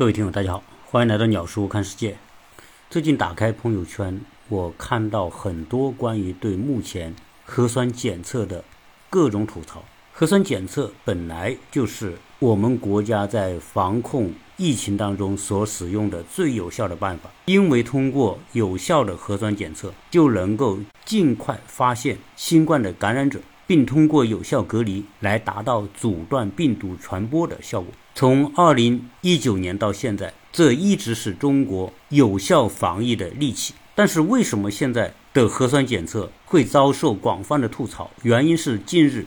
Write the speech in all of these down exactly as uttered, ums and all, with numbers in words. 各位听友大家好，欢迎来到鸟叔看世界。最近打开朋友圈，我看到很多关于对目前核酸检测的各种吐槽。核酸检测本来就是我们国家在防控疫情当中所使用的最有效的办法，因为通过有效的核酸检测就能够尽快发现新冠的感染者，并通过有效隔离来达到阻断病毒传播的效果。从二零一九年到现在，这一直是中国有效防疫的利器。但是为什么现在的核酸检测会遭受广泛的吐槽？原因是近日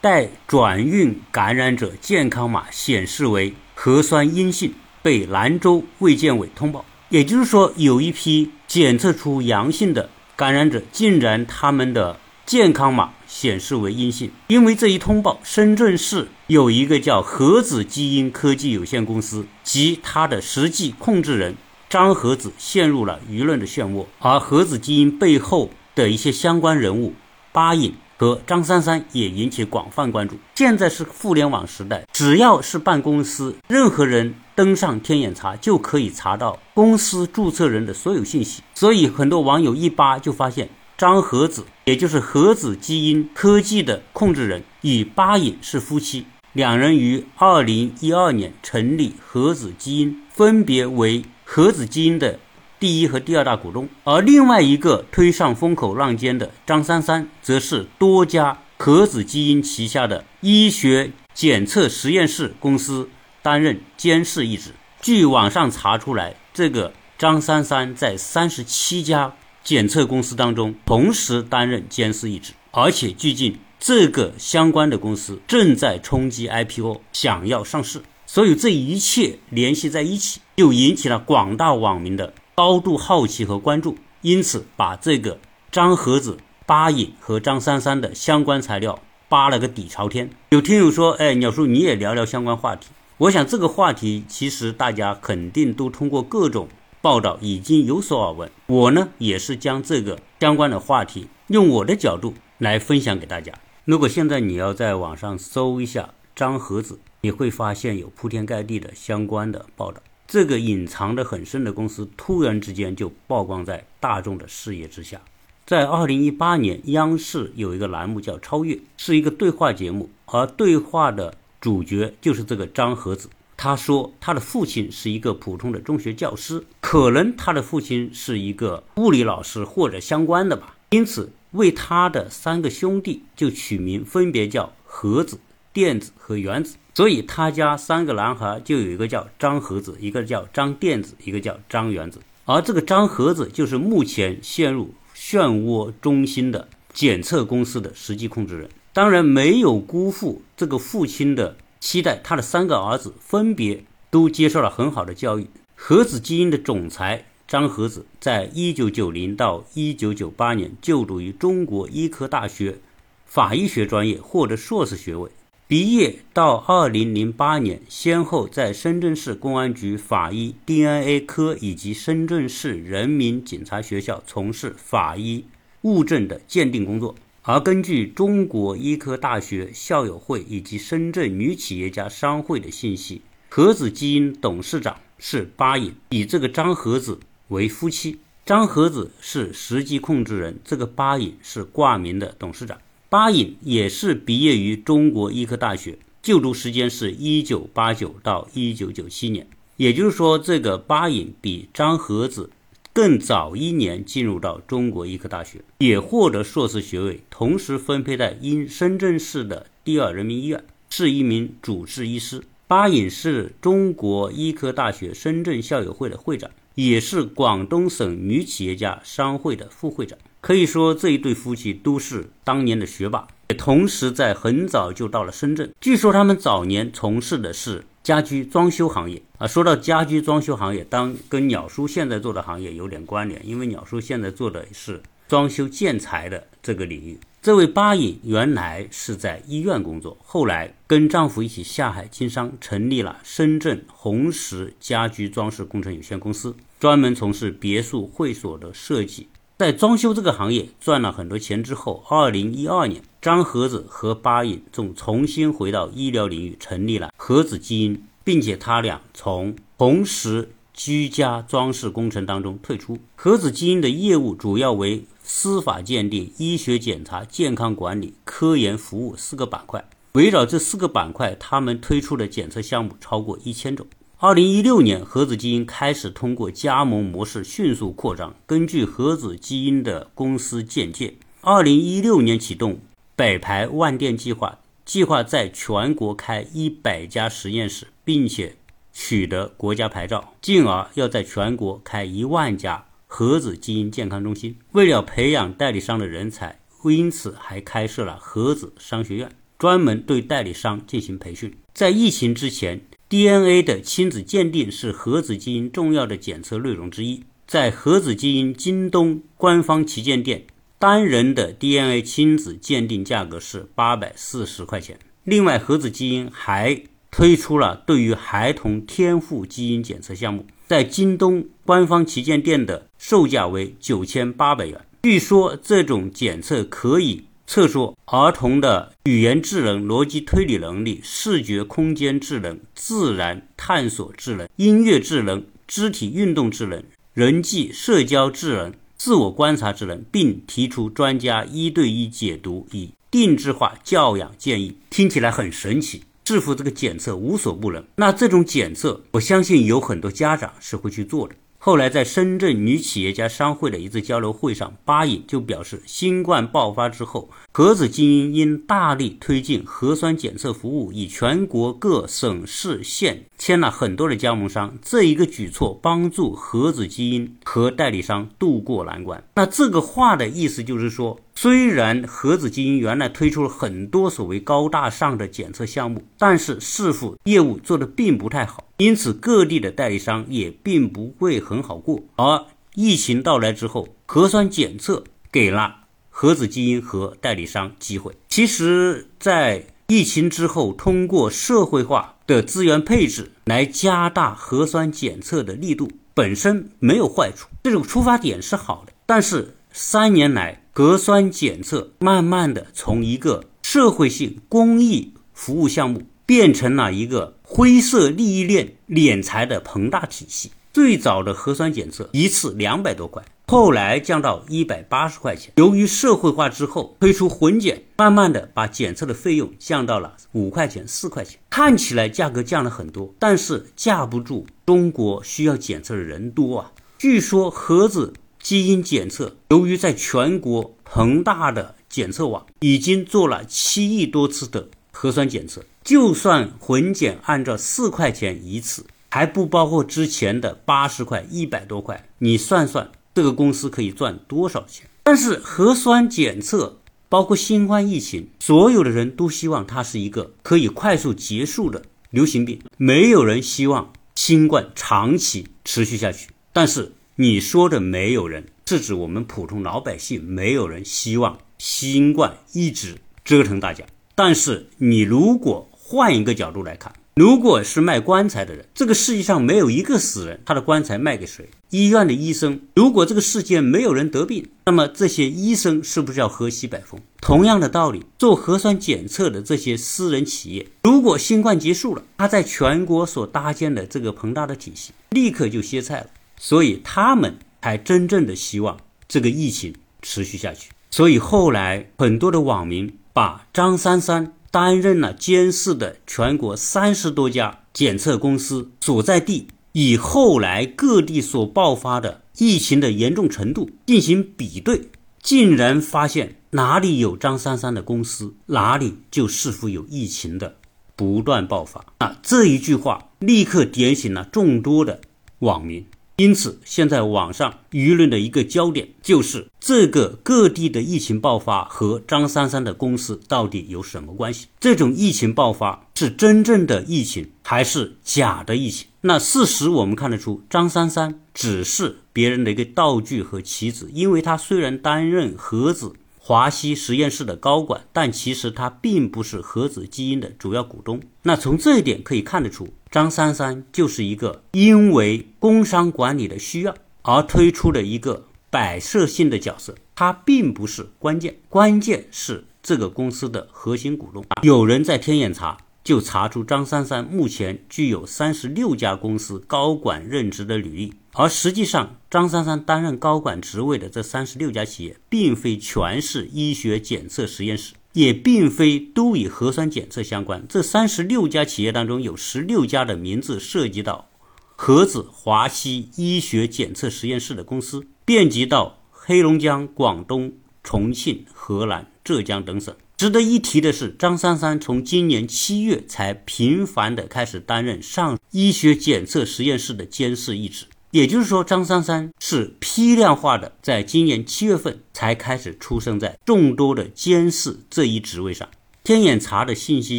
待转运感染者健康码显示为核酸阴性被兰州卫健委通报，也就是说有一批检测出阳性的感染者竟然他们的健康码显示为阴性。因为这一通报，深圳市有一个叫和子基因科技有限公司及它的实际控制人张和子陷入了舆论的漩涡，而和子基因背后的一些相关人物巴隐和张三三也引起广泛关注。现在是互联网时代，只要是办公司，任何人登上天眼查就可以查到公司注册人的所有信息，所以很多网友一扒就发现张和子，也就是和子基因科技的控制人，与巴隐是夫妻，两人于二零一二年成立和子基因，分别为和子基因的第一和第二大股东。而另外一个推上风口浪尖的张三三，则是多家和子基因旗下的医学检测实验室公司担任监事一职。据网上查出来，这个张三三在三十七家检测公司当中同时担任监事一职，而且最近这个相关的公司正在冲击 I P O 想要上市，所以这一切联系在一起，就引起了广大网民的高度好奇和关注。因此把这个张和子、巴隐和张三三的相关材料扒了个底朝天。有听友说，哎，鸟叔你也聊聊相关话题。我想这个话题其实大家肯定都通过各种报道已经有所耳闻，我呢也是将这个相关的话题用我的角度来分享给大家。如果现在你要在网上搜一下张和子，你会发现有铺天盖地的相关的报道，这个隐藏的很深的公司突然之间就曝光在大众的视野之下。在二零一八年，央视有一个栏目叫超越，是一个对话节目，而对话的主角就是这个张和子。他说他的父亲是一个普通的中学教师，可能他的父亲是一个物理老师或者相关的吧，因此为他的三个兄弟就取名分别叫和子、电子和原子，所以他家三个男孩就有一个叫张和子，一个叫张电子，一个叫张原子。而这个张和子就是目前陷入漩涡中心的检测公司的实际控制人。当然没有辜负这个父亲的期待，他的三个儿子分别都接受了很好的教育。和子基因的总裁张和子在一九九零到一九九八年就读于中国医科大学法医学专业，获得硕士学位。毕业到二零零八年，先后在深圳市公安局法医 D N A 科以及深圳市人民警察学校从事法医物证的鉴定工作。而根据中国医科大学校友会以及深圳女企业家商会的信息，和子基因董事长是巴隐，以这个张和子为夫妻。张和子是实际控制人，这个巴隐是挂名的董事长。巴隐也是毕业于中国医科大学，就读时间是一九八九到一九九七年，也就是说这个巴隐比张和子更早一年进入到中国医科大学，也获得硕士学位，同时分配在因深圳市的第二人民医院，是一名主治医师。巴隐是中国医科大学深圳校友会的会长，也是广东省女企业家商会的副会长。可以说这一对夫妻都是当年的学霸，也同时在很早就到了深圳。据说他们早年从事的是家居装修行业啊，说到家居装修行业，当跟鸟叔现在做的行业有点关联，因为鸟叔现在做的是装修建材的这个领域。这位巴隐原来是在医院工作，后来跟丈夫一起下海经商，成立了深圳红石家居装饰工程有限公司，专门从事别墅会所的设计。在装修这个行业赚了很多钱之后，二零一二年张和子和巴隐重重新回到医疗领域，成立了和子基因，并且他俩从同时居家装饰工程当中退出。核子基因的业务主要为司法鉴定、医学检查、健康管理、科研服务四个板块。围绕这四个板块，他们推出的检测项目超过一千种。二零一六年，核子基因开始通过加盟模式迅速扩张。根据核子基因的公司简介，二零一六年启动北排万店计划，计划在全国开一百家实验室，并且取得国家牌照，进而要在全国开一万家核子基因健康中心。为了培养代理商的人才，因此还开设了核子商学院，专门对代理商进行培训。在疫情之前， D N A 的亲子鉴定是核子基因重要的检测内容之一。在核子基因京东官方旗舰店，单人的 D N A 亲子鉴定价格是八百四十块钱。另外，核子基因还推出了对于孩童天赋基因检测项目，在京东官方旗舰店的售价为九千八百元。据说这种检测可以测出儿童的语言智能、逻辑推理能力、视觉空间智能、自然探索智能、音乐智能、肢体运动智能、人际社交智能、自我观察智能，并提出专家一对一解读以定制化教养建议。听起来很神奇，似乎这个检测无所不能。那这种检测，我相信有很多家长是会去做的。后来在深圳女企业家商会的一次交流会上，巴颖就表示，新冠爆发之后，核子基因应大力推进核酸检测服务，以全国各省市县签了很多的加盟商。这一个举措帮助核子基因和代理商渡过难关。那这个话的意思就是说，虽然核子基因原来推出了很多所谓高大上的检测项目，但是似乎业务做得并不太好，因此各地的代理商也并不会很好过。而疫情到来之后，核酸检测给了核子基因和代理商机会。其实在疫情之后，通过社会化的资源配置来加大核酸检测的力度，本身没有坏处，这种出发点是好的。但是三年来，核酸检测慢慢的从一个社会性公益服务项目变成了一个灰色利益链敛财的庞大体系。最早的核酸检测一次两百多块，后来降到一百八十块钱。由于社会化之后推出混检，慢慢的把检测的费用降到了五块钱、四块钱，看起来价格降了很多，但是架不住中国需要检测的人多啊。据说核子基因检测由于在全国庞大的检测网已经做了七亿多次的核酸检测，就算混检按照四块钱一次，还不包括之前的八十块、一百多块，你算算这个公司可以赚多少钱。但是核酸检测包括新冠疫情，所有的人都希望它是一个可以快速结束的流行病，没有人希望新冠长期持续下去。但是你说的没有人，是指我们普通老百姓，没有人希望新冠一直折腾大家。但是你如果换一个角度来看，如果是卖棺材的人，这个世界上没有一个死人，他的棺材卖给谁？医院的医生，如果这个世界没有人得病，那么这些医生是不是要喝西北风？同样的道理，做核酸检测的这些私人企业，如果新冠结束了，他在全国所搭建的这个庞大的体系立刻就歇菜了，所以他们才真正的希望这个疫情持续下去。所以后来很多的网民把张三三担任了监事的全国三十多家检测公司所在地，以后来各地所爆发的疫情的严重程度进行比对，竟然发现哪里有张三三的公司，哪里就似乎有疫情的不断爆发。那这一句话立刻点醒了众多的网民，因此现在网上舆论的一个焦点就是这个各地的疫情爆发和张三三的公司到底有什么关系？这种疫情爆发是真正的疫情还是假的疫情？那事实我们看得出，张三三只是别人的一个道具和棋子，因为他虽然担任核子华西实验室的高管，但其实他并不是核子基因的主要股东。那从这一点可以看得出，张三三就是一个因为工商管理的需要而推出的一个摆设性的角色，他并不是关键，关键是这个公司的核心股东。有人在天眼查就查出张三三目前具有三十六家公司高管任职的履历，而实际上张三三担任高管职位的这三十六家企业并非全是医学检测实验室，也并非都与核酸检测相关。这三十六家企业当中有十六家的名字涉及到核子华西医学检测实验室的公司，遍及到黑龙江、广东、重庆、河南、浙江等省。值得一提的是，张三三从今年七月才频繁地开始担任上医学检测实验室的监事一职，也就是说，张三三是批量化的在今年七月份才开始出生在众多的监事这一职位上。天眼查的信息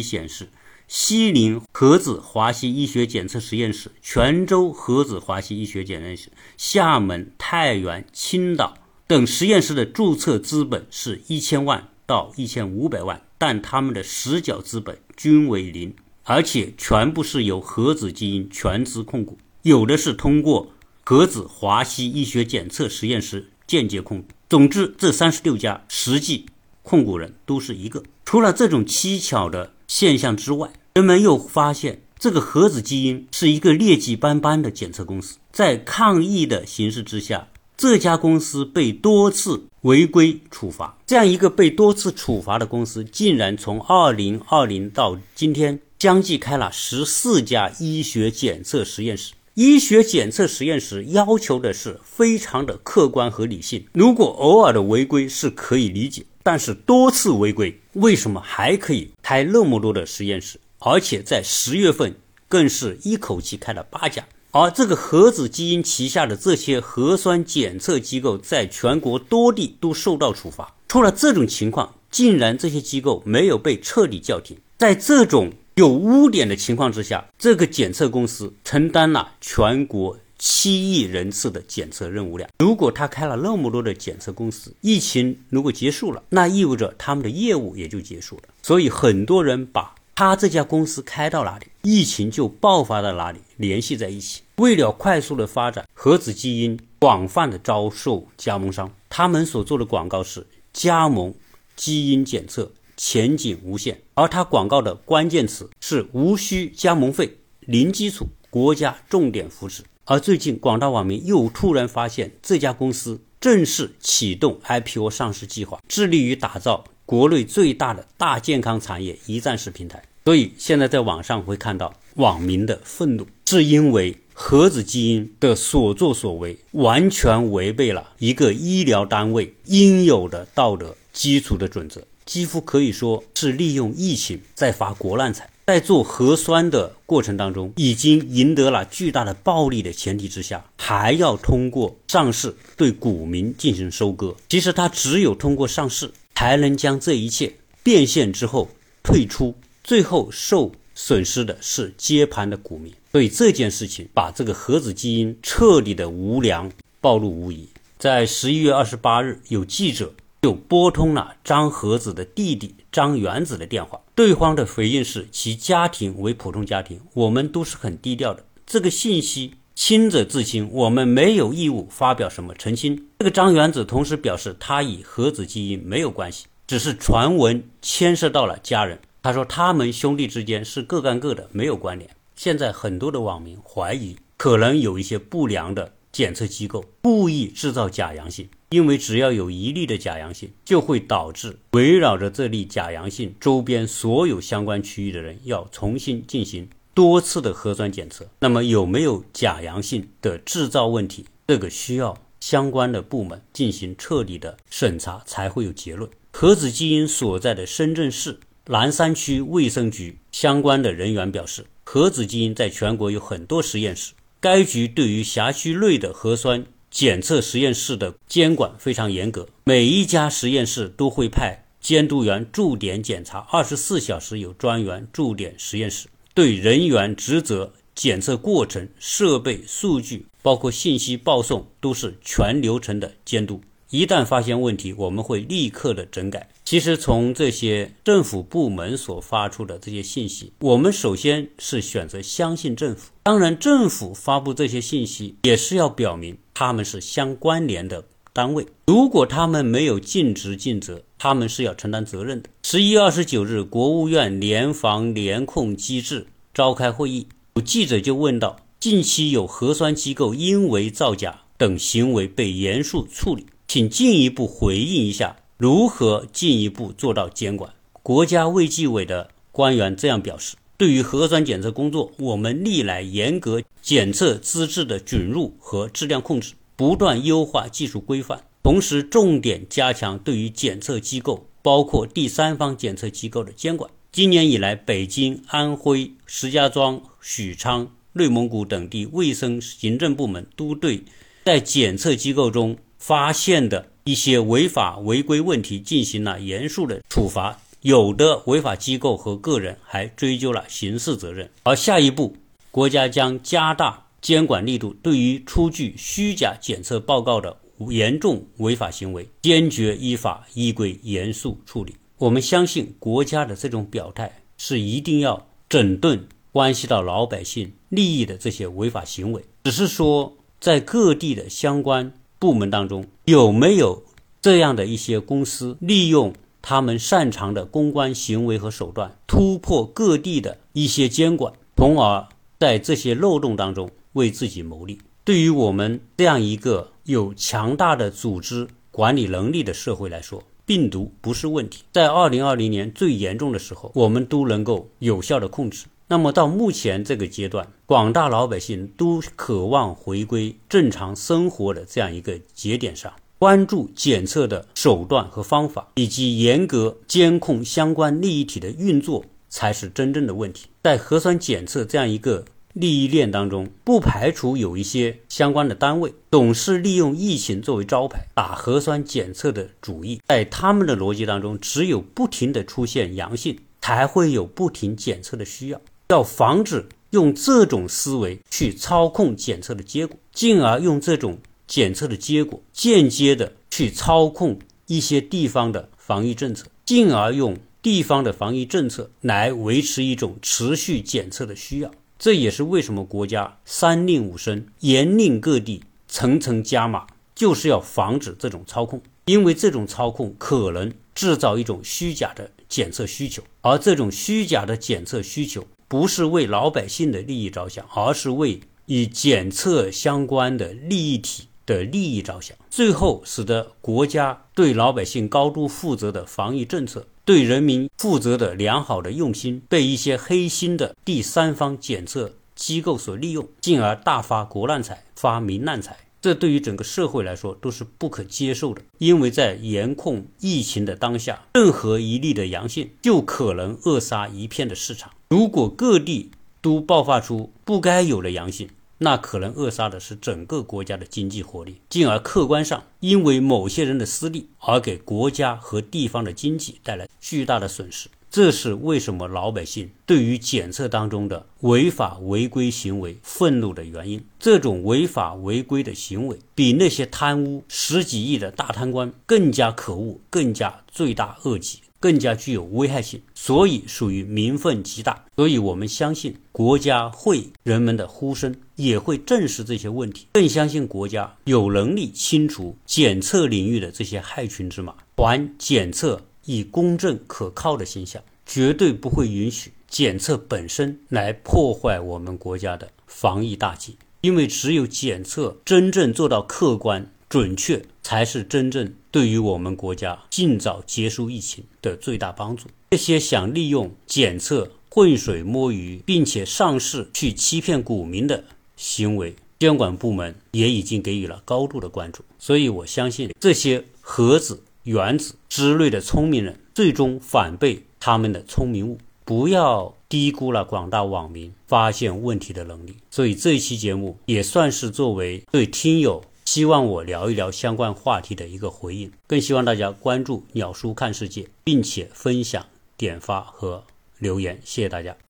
显示，西宁核子华西医学检测实验室、泉州核子华西医学检测实验室、厦门、太原、青岛等实验室的注册资本是一千万到一千五百万，但他们的实缴资本均为零，而且全部是由核子基因全资控股，有的是通过核子华西医学检测实验室间接控股。总之，这三十六家实际控股人都是一个。除了这种蹊跷的现象之外，人们又发现这个核子基因是一个劣迹斑斑的检测公司。在抗议的形势之下，这家公司被多次违规处罚，这样一个被多次处罚的公司，竟然从二零二零到今天相继开了十四家医学检测实验室。医学检测实验室要求的是非常的客观和理性，如果偶尔的违规是可以理解，但是多次违规，为什么还可以开那么多的实验室？而且在十月份更是一口气开了八家。而这个核子基因旗下的这些核酸检测机构在全国多地都受到处罚。出了这种情况，竟然这些机构没有被彻底叫停。在这种有污点的情况之下，这个检测公司承担了全国七亿人次的检测任务量。如果他开了那么多的检测公司，疫情如果结束了，那意味着他们的业务也就结束了。所以很多人把他这家公司开到哪里，疫情就爆发到哪里联系在一起。为了快速的发展，核子基因广泛的招收加盟商，他们所做的广告是加盟基因检测前景无限，而他广告的关键词是无需加盟费，零基础，国家重点扶持。而最近广大网民又突然发现，这家公司正式启动 I P O 上市计划，致力于打造国内最大的大健康产业一站式平台。所以现在在网上会看到网民的愤怒，是因为核子基因的所作所为完全违背了一个医疗单位应有的道德基础的准则，几乎可以说是利用疫情在发国难财。在做核酸的过程当中，已经赢得了巨大的暴利的前提之下，还要通过上市对股民进行收割。其实它只有通过上市才能将这一切变现之后退出，最后受损失的是接盘的股民。所以这件事情把这个核子基因彻底的无良暴露无遗。在十一月二十八日，有记者就拨通了张和子的弟弟张元子的电话，对方的回应是其家庭为普通家庭，我们都是很低调的，这个信息亲者自清，我们没有义务发表什么澄清。这个张元子同时表示，他与核子基因没有关系，只是传闻牵涉到了家人。他说他们兄弟之间是各干各的，没有关联。现在很多的网民怀疑，可能有一些不良的检测机构故意制造假阳性，因为只要有一例的假阳性，就会导致围绕着这例假阳性周边所有相关区域的人要重新进行多次的核酸检测。那么有没有假阳性的制造问题，这个需要相关的部门进行彻底的审查才会有结论。核子基因所在的深圳市南山区卫生局相关的人员表示，核子基因在全国有很多实验室，该局对于辖区内的核酸检测实验室的监管非常严格，每一家实验室都会派监督员驻点检查，二十四小时有专员驻点实验室，对人员职责、检测过程、设备、数据，包括信息报送都是全流程的监督。一旦发现问题，我们会立刻的整改。其实从这些政府部门所发出的这些信息，我们首先是选择相信政府。当然政府发布这些信息也是要表明他们是相关联的单位，如果他们没有尽职尽责，他们是要承担责任的。十一月二十九日，国务院联防联控机制召开会议，有记者就问到，近期有核酸机构因为造假等行为被严肃处理，请进一步回应一下，如何进一步做到监管？国家卫计委的官员这样表示，对于核酸检测工作，我们历来严格检测资质的准入和质量控制，不断优化技术规范，同时重点加强对于检测机构，包括第三方检测机构的监管。今年以来，北京、安徽、石家庄、许昌、内蒙古等地卫生行政部门都对在检测机构中发现的一些违法违规问题进行了严肃的处罚，有的违法机构和个人还追究了刑事责任。而下一步，国家将加大监管力度，对于出具虚假检测报告的严重违法行为，坚决依法依规严肃处理。我们相信国家的这种表态是一定要整顿关系到老百姓利益的这些违法行为，只是说在各地的相关部门当中，有没有这样的一些公司利用他们擅长的公关行为和手段，突破各地的一些监管，从而在这些漏洞当中为自己谋利。对于我们这样一个有强大的组织管理能力的社会来说，病毒不是问题，在二零二零年最严重的时候，我们都能够有效的控制。那么到目前这个阶段，广大老百姓都渴望回归正常生活的这样一个节点上，关注检测的手段和方法，以及严格监控相关利益体的运作，才是真正的问题。在核酸检测这样一个利益链当中，不排除有一些相关的单位总是利用疫情作为招牌，打核酸检测的主意。在他们的逻辑当中，只有不停的出现阳性，才会有不停检测的需要。要防止用这种思维去操控检测的结果，进而用这种检测的结果间接的去操控一些地方的防疫政策，进而用地方的防疫政策来维持一种持续检测的需要。这也是为什么国家三令五申严令各地层层加码，就是要防止这种操控，因为这种操控可能制造一种虚假的检测需求，而这种虚假的检测需求不是为老百姓的利益着想，而是为与检测相关的利益体的利益着想，最后使得国家对老百姓高度负责的防疫政策，对人民负责的良好的用心，被一些黑心的第三方检测机构所利用，进而大发国难财，发民难财。这对于整个社会来说都是不可接受的，因为在严控疫情的当下，任何一例的阳性就可能扼杀一片的市场。如果各地都爆发出不该有的阳性，那可能扼杀的是整个国家的经济活力，进而客观上因为某些人的私利而给国家和地方的经济带来巨大的损失。这是为什么老百姓对于检测当中的违法违规行为愤怒的原因。这种违法违规的行为比那些贪污十几亿的大贪官更加可恶，更加罪大恶极，更加具有危害性，所以属于民愤极大。所以我们相信国家会人们的呼声，也会正视这些问题，更相信国家有能力清除检测领域的这些害群之马，还检测以公正可靠的形象，绝对不会允许检测本身来破坏我们国家的防疫大计。因为只有检测真正做到客观准确，才是真正对于我们国家尽早结束疫情的最大帮助。这些想利用检测浑水摸鱼并且上市去欺骗股民的行为，监管部门也已经给予了高度的关注。所以我相信这些核子原子之类的聪明人最终反被他们的聪明误。不要低估了广大网民发现问题的能力。所以这一期节目也算是作为对听友希望我聊一聊相关话题的一个回应，更希望大家关注鸟叔看世界，并且分享、点发和留言，谢谢大家。